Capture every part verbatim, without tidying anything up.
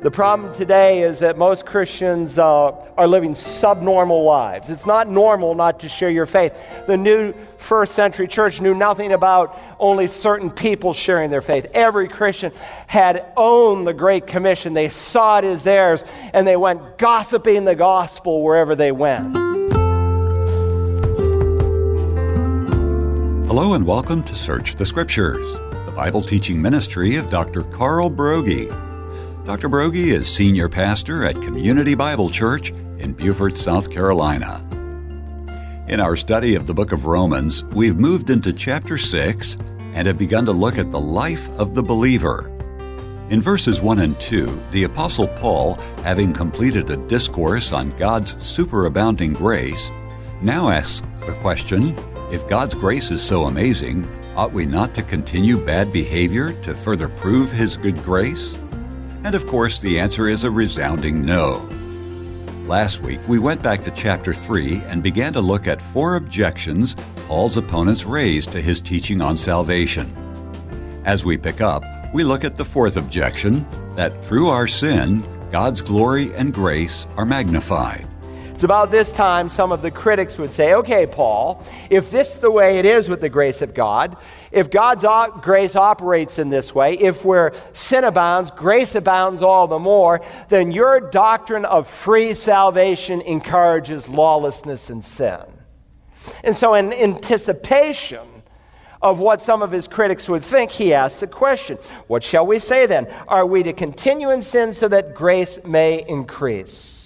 The problem today is that most Christians uh, are living subnormal lives. It's not normal not to share your faith. The new first century church knew nothing about only certain people sharing their faith. Every Christian had owned the Great Commission. They saw it as theirs, and they went gossiping the gospel wherever they went. Hello and welcome to Search the Scriptures, the Bible teaching ministry of Doctor Carl Broggi. Doctor Broggi is senior pastor at Community Bible Church in Beaufort, South Carolina. In our study of the book of Romans, we've moved into chapter six and have begun to look at the life of the believer. In verses one and two, the Apostle Paul, having completed a discourse on God's superabounding grace, now asks the question, if God's grace is so amazing, ought we not to continue bad behavior to further prove His good grace? And of course, the answer is a resounding no. Last week, we went back to chapter three and began to look at four objections Paul's opponents raised to his teaching on salvation. As we pick up, we look at the fourth objection, that through our sin, God's glory and grace are magnified. It's about this time some of the critics would say, okay, Paul, if this is the way it is with the grace of God, if God's op- grace operates in this way, if where sin abounds, grace abounds all the more, then your doctrine of free salvation encourages lawlessness and sin. And so in anticipation of what some of his critics would think, he asks the question, what shall we say then? Are we to continue in sin so that grace may increase?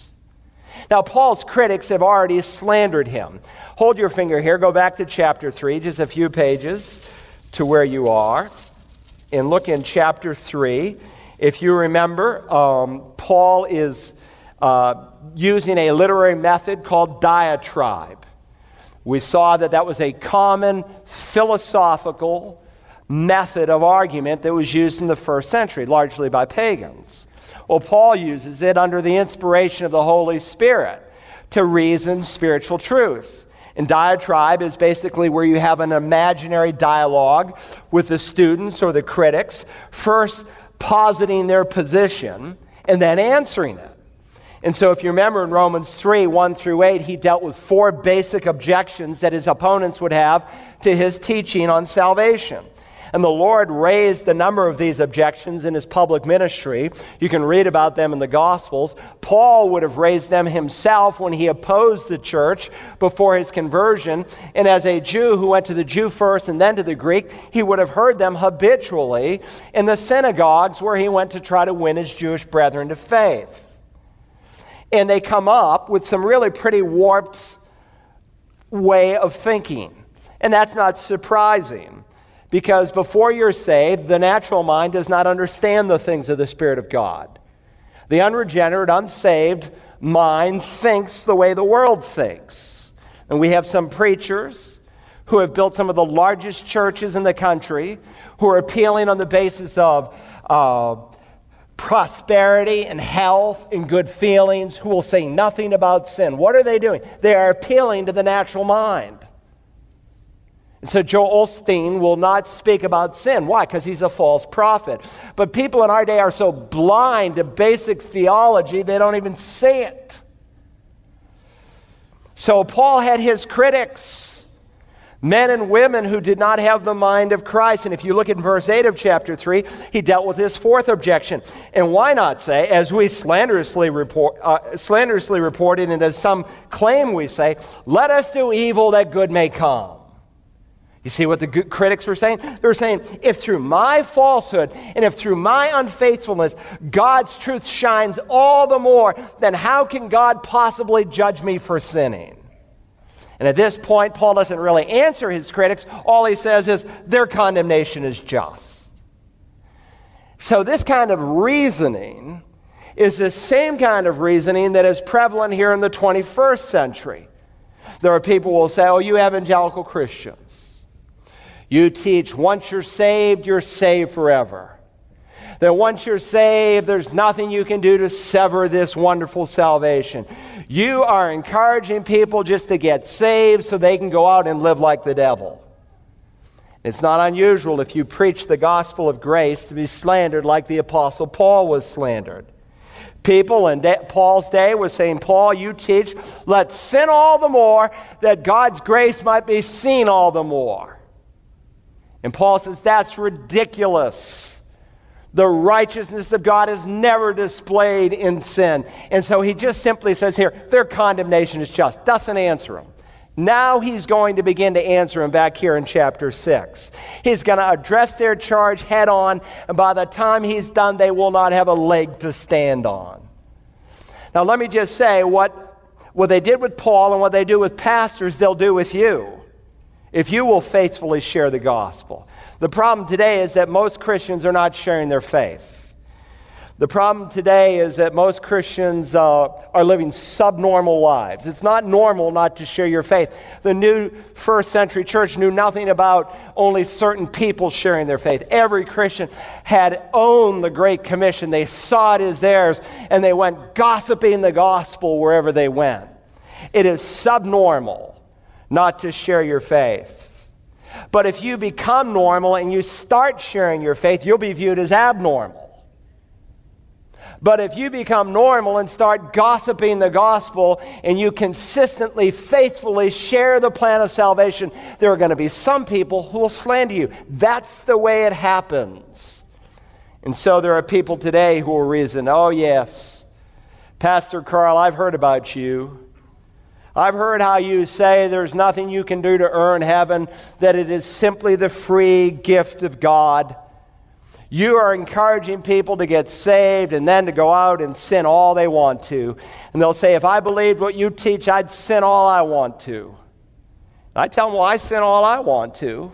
Now, Paul's critics have already slandered him. Hold your finger here. Go back to chapter three, just a few pages to where you are. And look in chapter three. If you remember, um, Paul is uh, using a literary method called diatribe. We saw that that was a common philosophical method of argument that was used in the first century, largely by pagans. Well, Paul uses it under the inspiration of the Holy Spirit to reason spiritual truth. And diatribe is basically where you have an imaginary dialogue with the students or the critics, first positing their position and then answering it. And so if you remember in Romans three, one through eight, he dealt with four basic objections that his opponents would have to his teaching on salvation. And the Lord raised a number of these objections in his public ministry. You can read about them in the Gospels. Paul would have raised them himself when he opposed the church before his conversion. And as a Jew who went to the Jew first and then to the Greek, he would have heard them habitually in the synagogues where he went to try to win his Jewish brethren to faith. And they come up with some really pretty warped way of thinking. And that's not surprising. Because before you're saved, the natural mind does not understand the things of the Spirit of God. The unregenerate, unsaved mind thinks the way the world thinks. And we have some preachers who have built some of the largest churches in the country who are appealing on the basis of uh, prosperity and health and good feelings, who will say nothing about sin. What are they doing? They are appealing to the natural mind. So Joel Osteen will not speak about sin. Why? Because he's a false prophet. But people in our day are so blind to basic theology, they don't even see it. So Paul had his critics, men and women who did not have the mind of Christ. And if you look at verse eight of chapter three, he dealt with his fourth objection. And why not say, as we slanderously report, uh, slanderously reported, and as some claim we say, let us do evil that good may come. You see what the critics were saying? They were saying, if through my falsehood and if through my unfaithfulness, God's truth shines all the more, then how can God possibly judge me for sinning? And at this point, Paul doesn't really answer his critics. All he says is, their condemnation is just. So this kind of reasoning is the same kind of reasoning that is prevalent here in the twenty-first century. There are people who will say, oh, you evangelical Christians. You teach, once you're saved, you're saved forever. That once you're saved, there's nothing you can do to sever this wonderful salvation. You are encouraging people just to get saved so they can go out and live like the devil. It's not unusual if you preach the gospel of grace to be slandered like the Apostle Paul was slandered. People in Paul's day were saying, Paul, you teach, let's sin all the more that God's grace might be seen all the more. And Paul says, that's ridiculous. The righteousness of God is never displayed in sin. And so he just simply says here, their condemnation is just. Doesn't answer them. Now he's going to begin to answer him back here in chapter six. He's going to address their charge head on, and by the time he's done, they will not have a leg to stand on. Now let me just say, what, what they did with Paul and what they do with pastors, they'll do with you, if you will faithfully share the gospel. The problem today is that most Christians are not sharing their faith. The problem today is that most Christians uh, are living subnormal lives. It's not normal not to share your faith. The new first century church knew nothing about only certain people sharing their faith. Every Christian had owned the Great Commission. They saw it as theirs, and they went gossiping the gospel wherever they went. It is subnormal not to share your faith. But if you become normal and you start sharing your faith, you'll be viewed as abnormal. But if you become normal and start gossiping the gospel and you consistently, faithfully share the plan of salvation, there are going to be some people who will slander you. That's the way it happens. And so there are people today who will reason, oh yes, Pastor Carl, I've heard about you. I've heard how you say there's nothing you can do to earn heaven, that it is simply the free gift of God. You are encouraging people to get saved and then to go out and sin all they want to. And they'll say, if I believed what you teach, I'd sin all I want to. And I tell them, well, I sin all I want to,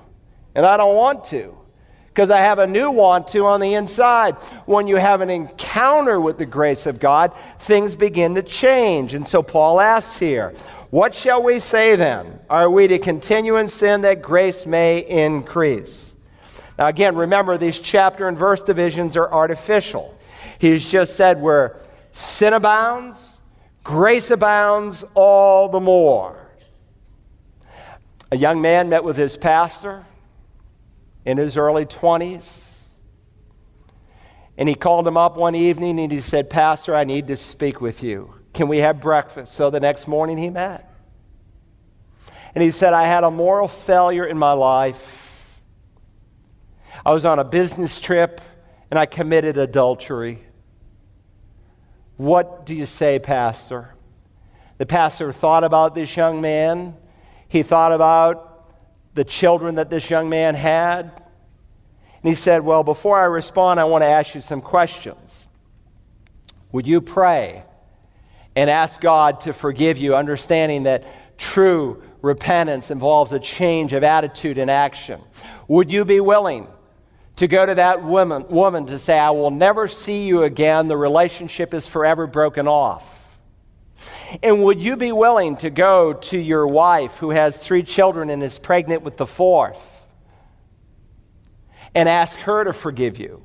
and I don't want to, because I have a new want to on the inside. When you have an encounter with the grace of God, things begin to change. And so Paul asks here, what shall we say then? Are we to continue in sin that grace may increase? Now again, remember, these chapter and verse divisions are artificial. He's just said where sin abounds, grace abounds all the more. A young man met with his pastor in his early twenties. And he called him up one evening and he said, Pastor, I need to speak with you. Can we have breakfast? So the next morning he met. And he said, I had a moral failure in my life. I was on a business trip and I committed adultery. What do you say, Pastor? The pastor thought about this young man. He thought about the children that this young man had. And he said, well, before I respond, I want to ask you some questions. Would you pray and ask God to forgive you, understanding that true repentance involves a change of attitude and action? Would you be willing to go to that woman, woman to say, I will never see you again, the relationship is forever broken off? And would you be willing to go to your wife who has three children and is pregnant with the fourth and ask her to forgive you?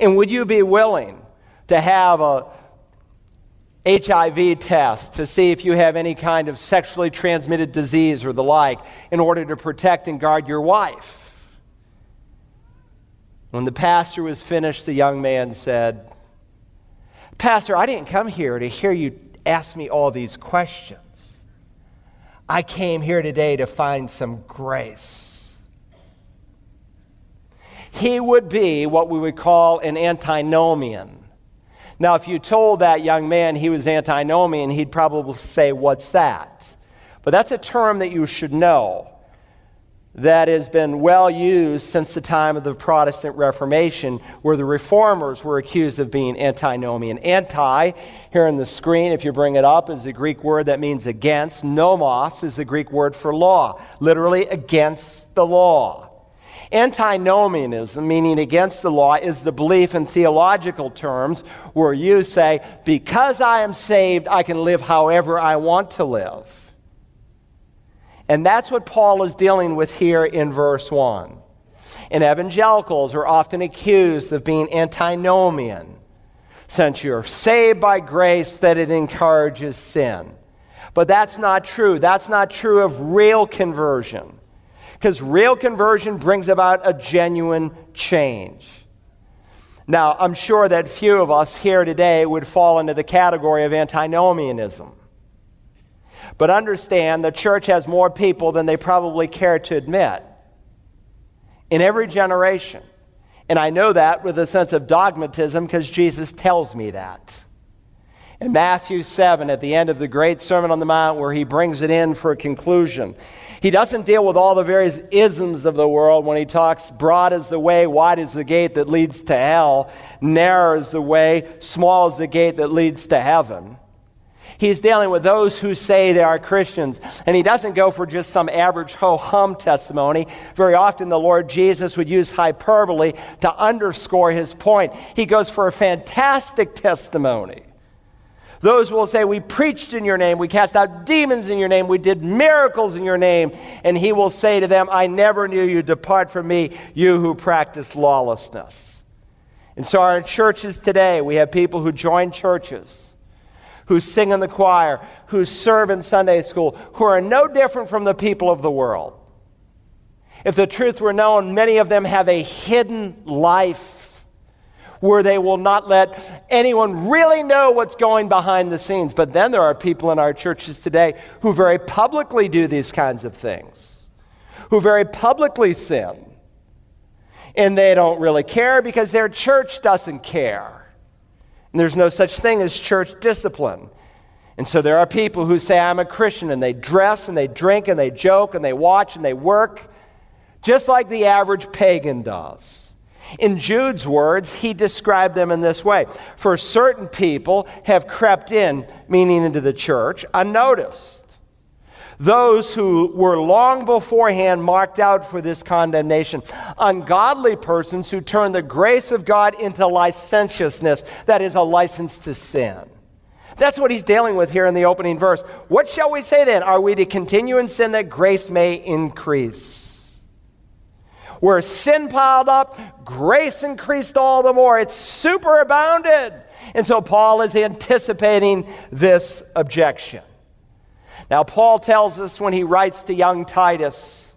And would you be willing to have a H I V test to see if you have any kind of sexually transmitted disease or the like in order to protect and guard your wife? When the pastor was finished, the young man said, Pastor, I didn't come here to hear you ask me all these questions. I came here today to find some grace. He would be what we would call an antinomian. Now, if you told that young man he was antinomian, he'd probably say, what's that? But that's a term that you should know that has been well used since the time of the Protestant Reformation, where the reformers were accused of being antinomian. Anti, here on the screen, if you bring it up, is the Greek word that means against. Nomos is the Greek word for law, literally against the law. Antinomianism, meaning against the law, is the belief in theological terms where you say, because I am saved, I can live however I want to live. And that's what Paul is dealing with here in verse one. And evangelicals are often accused of being antinomian, since you're saved by grace, that it encourages sin. But that's not true. That's not true of real conversion, because real conversion brings about a genuine change. Now, I'm sure that few of us here today would fall into the category of antinomianism. But understand, the church has more people than they probably care to admit in every generation. And I know that with a sense of dogmatism because Jesus tells me that. In Matthew seven, at the end of the great Sermon on the Mount, where he brings it in for a conclusion, he doesn't deal with all the various isms of the world when he talks, broad is the way, wide is the gate that leads to hell, narrow is the way, small is the gate that leads to heaven. He's dealing with those who say they are Christians. And he doesn't go for just some average ho-hum testimony. Very often the Lord Jesus would use hyperbole to underscore his point. He goes for a fantastic testimony. Those will say, we preached in your name, we cast out demons in your name, we did miracles in your name. And he will say to them, I never knew you, depart from me, you who practice lawlessness. And so our churches today, we have people who join churches, who sing in the choir, who serve in Sunday school, who are no different from the people of the world. If the truth were known, many of them have a hidden life where they will not let anyone really know what's going behind the scenes. But then there are people in our churches today who very publicly do these kinds of things, who very publicly sin, and they don't really care because their church doesn't care. And there's no such thing as church discipline. And so there are people who say, I'm a Christian, and they dress, and they drink, and they joke, and they watch, and they work, just like the average pagan does. In Jude's words, he described them in this way. For certain people have crept in, meaning into the church, unnoticed. Those who were long beforehand marked out for this condemnation. Ungodly persons who turn the grace of God into licentiousness, that is a license to sin. That's what he's dealing with here in the opening verse. What shall we say then? Are we to continue in sin that grace may increase? Where sin piled up, grace increased all the more. It's superabounded. And so Paul is anticipating this objection. Now, Paul tells us when he writes to young Titus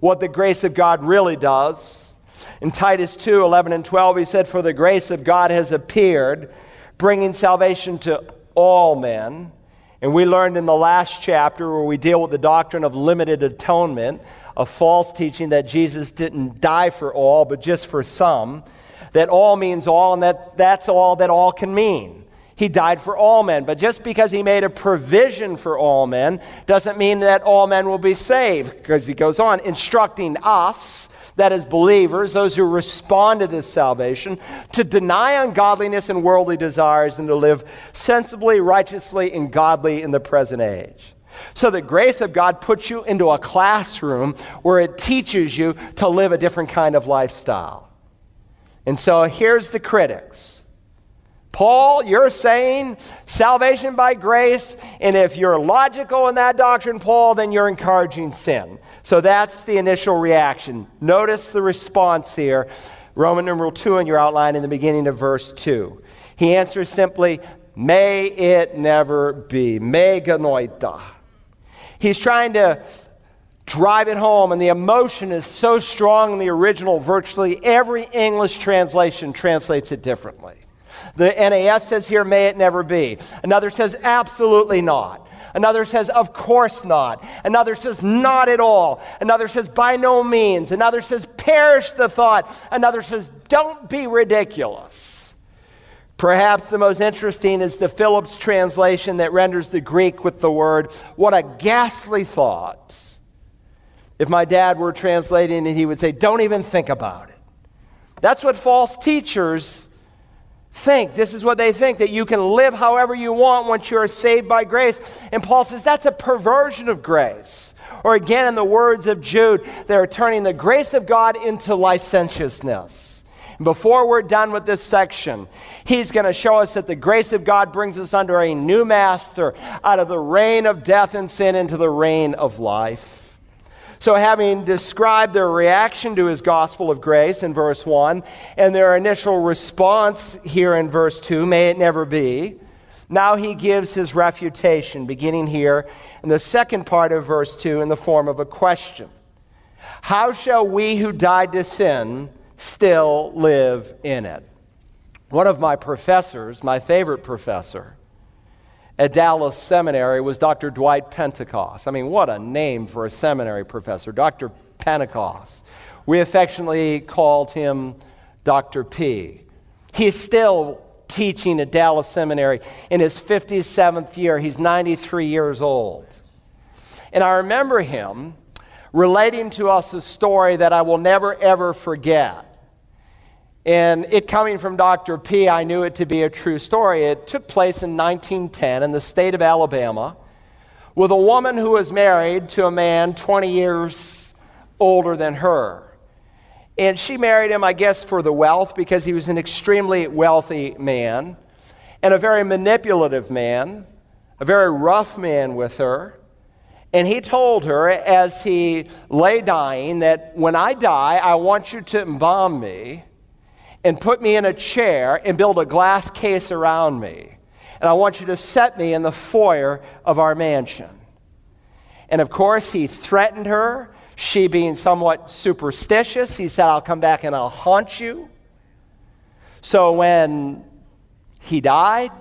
what the grace of God really does. In Titus two, eleven and twelve, he said, For the grace of God has appeared, bringing salvation to all men. And we learned in the last chapter where we deal with the doctrine of limited atonement, a false teaching that Jesus didn't die for all, but just for some, that all means all, and that that's all that all can mean. He died for all men, but just because he made a provision for all men doesn't mean that all men will be saved, because he goes on instructing us, that is believers, those who respond to this salvation, to deny ungodliness and worldly desires and to live sensibly, righteously, and godly in the present age. So the grace of God puts you into a classroom where it teaches you to live a different kind of lifestyle. And so here's the critics. Paul, you're saying salvation by grace, and if you're logical in that doctrine, Paul, then you're encouraging sin. So that's the initial reaction. Notice the response here. Roman numeral two in your outline in the beginning of verse two. He answers simply, may it never be. Meganoita. He's trying to drive it home, and the emotion is so strong in the original, virtually every English translation translates it differently. The N A S says here, may it never be. Another says, absolutely not. Another says, of course not. Another says, not at all. Another says, by no means. Another says, perish the thought. Another says, don't be ridiculous. Perhaps the most interesting is the Phillips translation that renders the Greek with the word, what a ghastly thought. If my dad were translating it, he would say, don't even think about it. That's what false teachers think. This is what they think, that you can live however you want once you are saved by grace. And Paul says that's a perversion of grace. Or again, in the words of Jude, they're turning the grace of God into licentiousness. And before we're done with this section, he's going to show us that the grace of God brings us under a new master, out of the reign of death and sin into the reign of life. So having described their reaction to his gospel of grace in verse one and their initial response here in verse two, may it never be, now he gives his refutation, beginning here in the second part of verse two in the form of a question. How shall we who died to sin still live in it? One of my professors, my favorite professor at Dallas Seminary, was Doctor Dwight Pentecost. I mean, what a name for a seminary professor, Doctor Pentecost. We affectionately called him Doctor P. He's still teaching at Dallas Seminary in his fifty-seventh year. He's ninety-three years old. And I remember him relating to us a story that I will never, ever forget. And it coming from Doctor P, I knew it to be a true story. It took place in nineteen ten in the state of Alabama with a woman who was married to a man twenty years older than her. And she married him, I guess, for the wealth, because he was an extremely wealthy man and a very manipulative man, a very rough man with her. And he told her as he lay dying that, "When I die, I want you to embalm me and put me in a chair and build a glass case around me. And I want you to set me in the foyer of our mansion." And of course, he threatened her. She being somewhat superstitious, he said, "I'll come back and I'll haunt you." So when he died,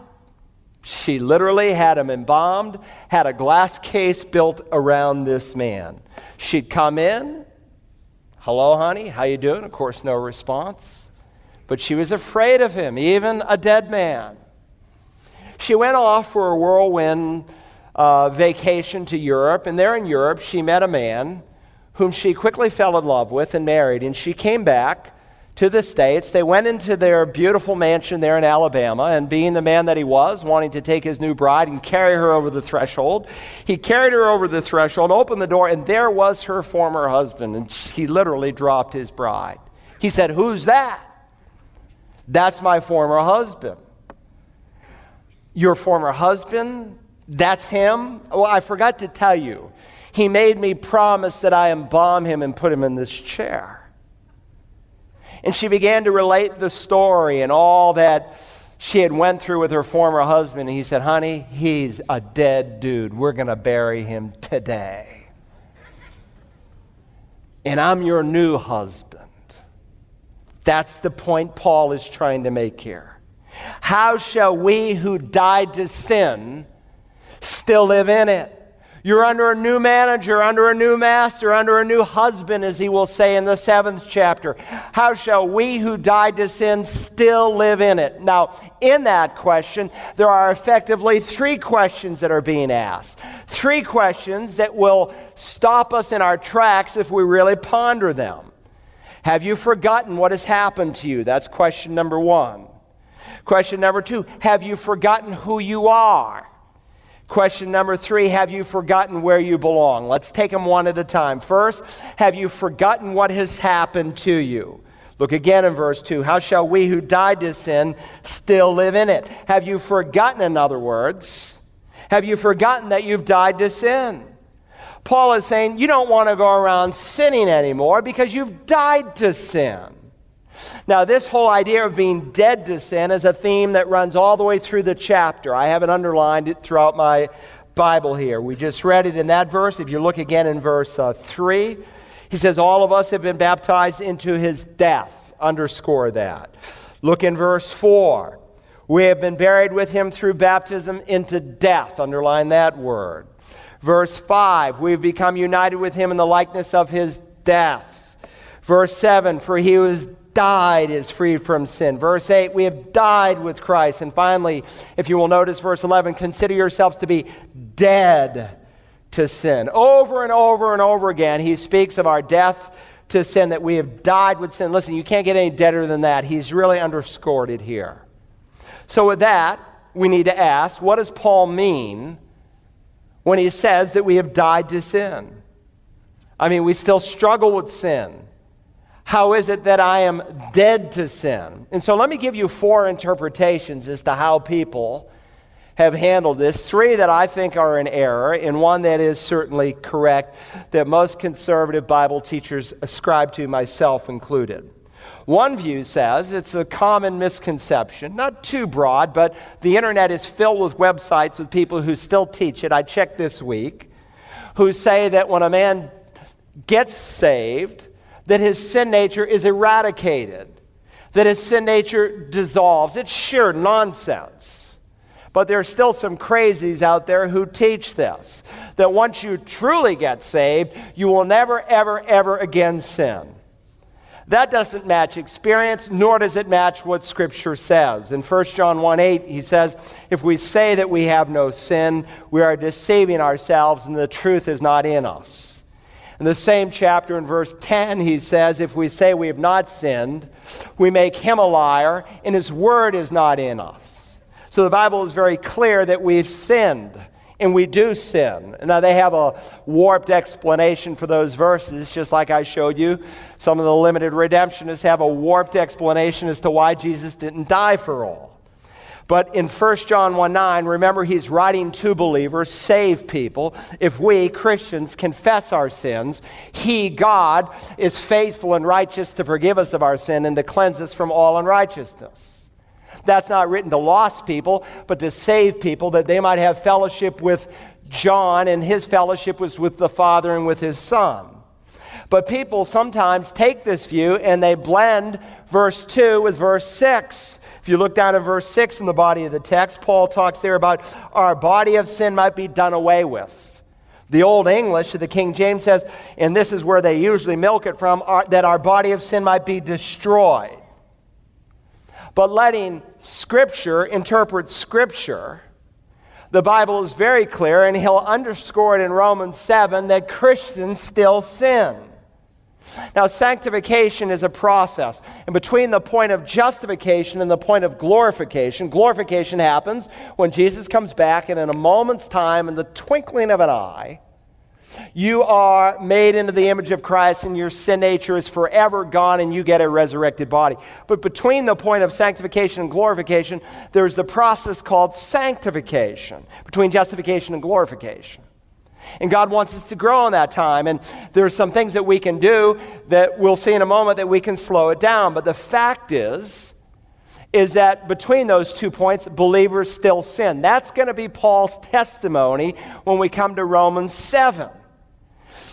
she literally had him embalmed, had a glass case built around this man. She'd come in, "Hello, honey, how you doing?" Of course, no response. But she was afraid of him, even a dead man. She went off for a whirlwind uh, vacation to Europe, and there in Europe she met a man whom she quickly fell in love with and married. And she came back to the States. They went into their beautiful mansion there in Alabama, and being the man that he was, wanting to take his new bride and carry her over the threshold, he carried her over the threshold, opened the door, and there was her former husband, and he literally dropped his bride. He said, "Who's that?" "That's my former husband." "Your former husband? That's him? Well, I forgot to tell you. He made me promise that I embalm him and put him in this chair." And she began to relate the story and all that she had went through with her former husband. And he said, "Honey, he's a dead dude. We're going to bury him today. And I'm your new husband." That's the point Paul is trying to make here. How shall we who died to sin still live in it? You're under a new manager, under a new master, under a new husband, as he will say in the seventh chapter. How shall we who died to sin still live in it? Now, in that question, there are effectively three questions that are being asked. Three questions that will stop us in our tracks if we really ponder them. Have you forgotten what has happened to you? That's question number one. Question number two, have you forgotten who you are? Question number three, have you forgotten where you belong? Let's take them one at a time. First, have you forgotten what has happened to you? Look again in verse two. How shall we who died to sin still live in it? Have you forgotten, in other words, have you forgotten that you've died to sin? Paul is saying you don't want to go around sinning anymore because you've died to sin. Now, this whole idea of being dead to sin is a theme that runs all the way through the chapter. I haven't underlined it throughout my Bible here. We just read it in that verse. If you look again in verse uh, three, he says, all of us have been baptized into his death. Underscore that. Look in verse four. We have been buried with him through baptism into death. Underline that word. Verse five, we've become united with him in the likeness of his death. Verse seven, for he who has died is freed from sin. Verse eight, we have died with Christ. And finally, if you will notice verse eleven, consider yourselves to be dead to sin. Over and over and over again, he speaks of our death to sin, that we have died with sin. Listen, you can't get any deader than that. He's really underscored it here. So with that, we need to ask, what does Paul mean when he says that we have died to sin? I mean, we still struggle with sin. How is it that I am dead to sin? And so let me give you four interpretations as to how people have handled this. Three that I think are in error, and one that is certainly correct, that most conservative Bible teachers ascribe to, myself included. One view says it's a common misconception, not too broad, but the internet is filled with websites with people who still teach it. I checked this week, who say that when a man gets saved, that his sin nature is eradicated, that his sin nature dissolves. It's sheer nonsense. But there are still some crazies out there who teach this, that once you truly get saved, you will never, ever, ever again sin. That doesn't match experience, nor does it match what Scripture says. In First John one eight, he says, if we say that we have no sin, we are deceiving ourselves and the truth is not in us. In the same chapter in verse ten, he says, if we say we have not sinned, we make him a liar and his word is not in us. So the Bible is very clear that we've sinned. And we do sin. Now, they have a warped explanation for those verses, just like I showed you. Some of the limited redemptionists have a warped explanation as to why Jesus didn't die for all. But in First John one nine, remember, he's writing to believers, saved people. If we, Christians, confess our sins, he, God, is faithful and righteous to forgive us of our sin and to cleanse us from all unrighteousness. That's not written to lost people, but to save people, that they might have fellowship with John, and his fellowship was with the Father and with his Son. But people sometimes take this view, and they blend verse two with verse six. If you look down at verse six in the body of the text, Paul talks there about our body of sin might be done away with. The Old English, the King James says, and this is where they usually milk it from, that our body of sin might be destroyed. But letting Scripture interpret Scripture, the Bible is very clear, and he'll underscore it in Romans seven, that Christians still sin. Now, sanctification is a process. And between the point of justification and the point of glorification, glorification happens when Jesus comes back, and in a moment's time, in the twinkling of an eye, you are made into the image of Christ, and your sin nature is forever gone, and you get a resurrected body. But between the point of sanctification and glorification, there's the process called sanctification, between justification and glorification. And God wants us to grow in that time, and there are some things that we can do that we'll see in a moment that we can slow it down. But the fact is, is that between those two points, believers still sin. That's going to be Paul's testimony when we come to Romans seven.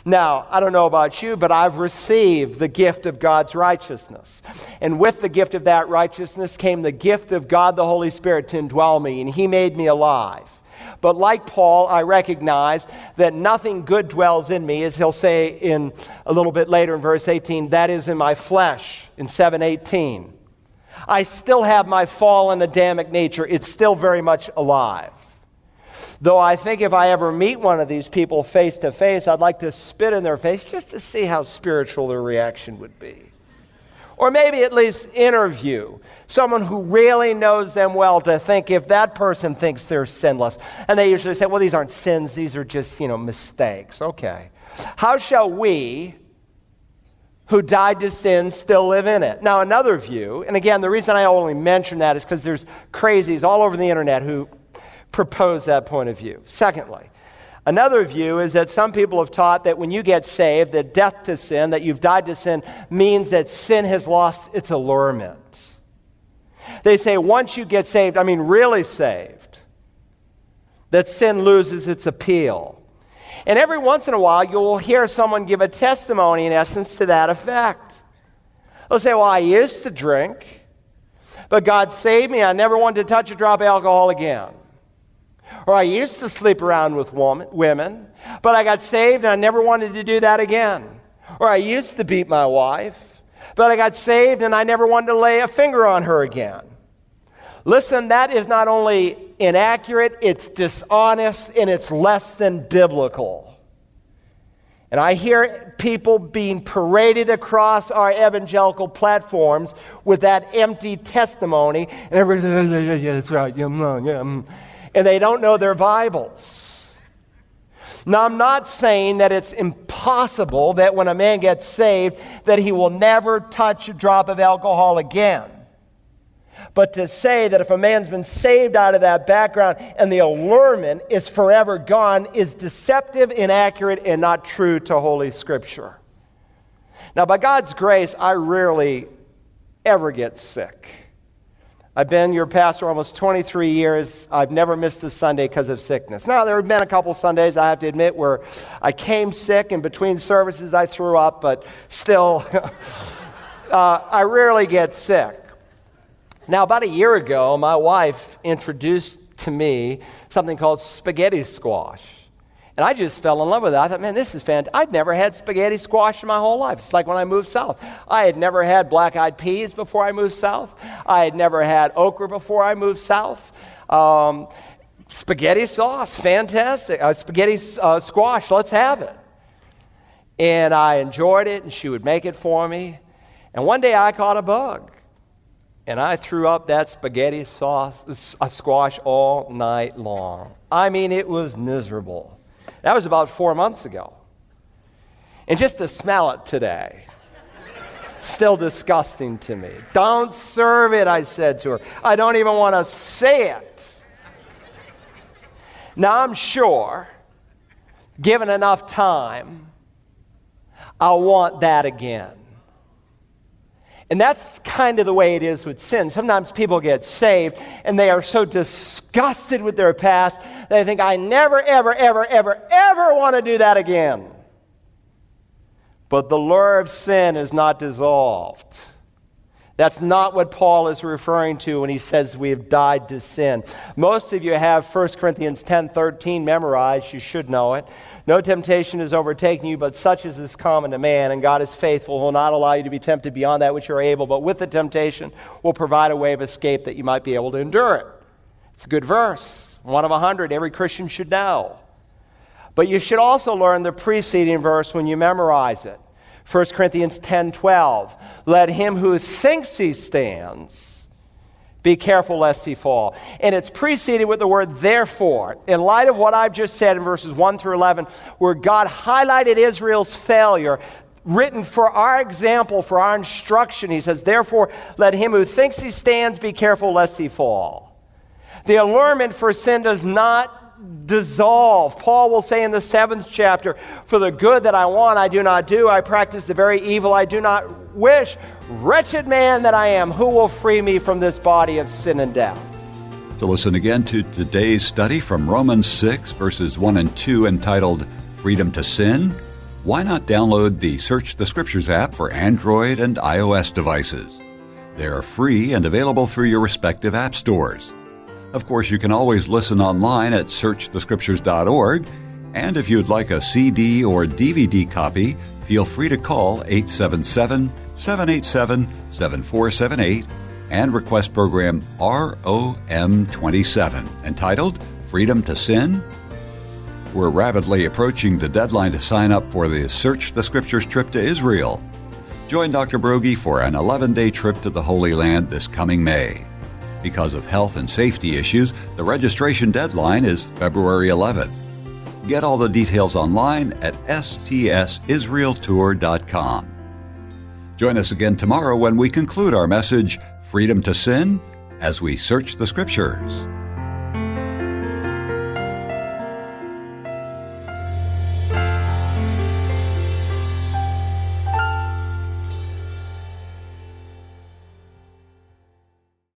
Now, I don't know about you, but I've received the gift of God's righteousness. And with the gift of that righteousness came the gift of God the Holy Spirit to indwell me, and he made me alive. But like Paul, I recognize that nothing good dwells in me, as he'll say in a little bit later in verse eighteen, that is in my flesh, in seven eighteen. I still have my fallen Adamic nature. It's still very much alive. Though I think if I ever meet one of these people face to face, I'd like to spit in their face just to see how spiritual their reaction would be. Or maybe at least interview someone who really knows them well to think if that person thinks they're sinless. And they usually say, well, these aren't sins. These are just, you know, mistakes. Okay. How shall we who died to sin still live in it? Now, another view, and again, the reason I only mention that is because there's crazies all over the internet who propose that point of view. Secondly, another view is that some people have taught that when you get saved, that death to sin, that you've died to sin, means that sin has lost its allurement. They say once you get saved, I mean really saved, that sin loses its appeal. And every once in a while, you'll hear someone give a testimony, in essence, to that effect. They'll say, well, I used to drink, but God saved me. I never wanted to touch a drop of alcohol again. Or I used to sleep around with woman, women, but I got saved and I never wanted to do that again. Or I used to beat my wife, but I got saved and I never wanted to lay a finger on her again. Listen, that is not only inaccurate, it's dishonest, and it's less than biblical. And I hear people being paraded across our evangelical platforms with that empty testimony, and everybody, yeah, yeah, yeah, that's right, yeah, yeah, and they don't know their Bibles. Now, I'm not saying that it's impossible that when a man gets saved that he will never touch a drop of alcohol again. But to say that if a man's been saved out of that background and the allurement is forever gone is deceptive, inaccurate, and not true to Holy Scripture. Now, by God's grace, I rarely ever get sick. I've been your pastor almost twenty-three years. I've never missed a Sunday because of sickness. Now, there have been a couple Sundays, I have to admit, where I came sick, and between services I threw up, but still, uh, I rarely get sick. Now, about a year ago, my wife introduced to me something called spaghetti squash. And I just fell in love with it. I thought, man, this is fantastic. I'd never had spaghetti squash in my whole life. It's like when I moved south. I had never had black-eyed peas before I moved south. I had never had okra before I moved south. Um, spaghetti sauce, fantastic. Uh, spaghetti uh, squash, let's have it. And I enjoyed it, and she would make it for me. And one day I caught a bug, and I threw up that spaghetti sauce, uh, squash all night long. I mean, it was miserable. That was about four months ago. And just to smell it today, still disgusting to me. Don't serve it, I said to her. I don't even want to say it. Now, I'm sure, given enough time, I'll want that again. And that's kind of the way it is with sin. Sometimes people get saved, and they are so disgusted with their past, they think, I never, ever, ever, ever, ever want to do that again. But the lure of sin is not dissolved. That's not what Paul is referring to when he says we have died to sin. Most of you have First Corinthians ten thirteen memorized. You should know it. No temptation is overtaking you, but such as is common to man, and God is faithful, who will not allow you to be tempted beyond that which you are able, but with the temptation will provide a way of escape that you might be able to endure it. It's a good verse, one of a hundred, every Christian should know. But you should also learn the preceding verse when you memorize it. First Corinthians ten twelve, let him who thinks he stands be careful lest he fall. And it's preceded with the word therefore. In light of what I've just said in verses one through eleven, where God highlighted Israel's failure, written for our example, for our instruction, he says, therefore, let him who thinks he stands be careful lest he fall. The allurement for sin does not dissolve. Paul will say in the seventh chapter, for the good that I want I do not do. I practice the very evil I do not wish. Wretched man that I am, who will free me from this body of sin and death? To listen again to today's study from Romans six, verses one and two, entitled Freedom to Sin, why not download the Search the Scriptures app for Android and iOS devices? They are free and available through your respective app stores. Of course, you can always listen online at search the scriptures dot org, and if you'd like a C D or D V D copy, feel free to call eight seven seven, seven eight seven, seven four seven eight and request program R O M twenty-seven, entitled Freedom to Sin. We're rapidly approaching the deadline to sign up for the Search the Scriptures trip to Israel. Join Doctor Broggi for an eleven-day trip to the Holy Land this coming May. Because of health and safety issues, the registration deadline is February eleventh. Get all the details online at S T S israel tour dot com. Join us again tomorrow when we conclude our message, Freedom to Sin, as we search the Scriptures.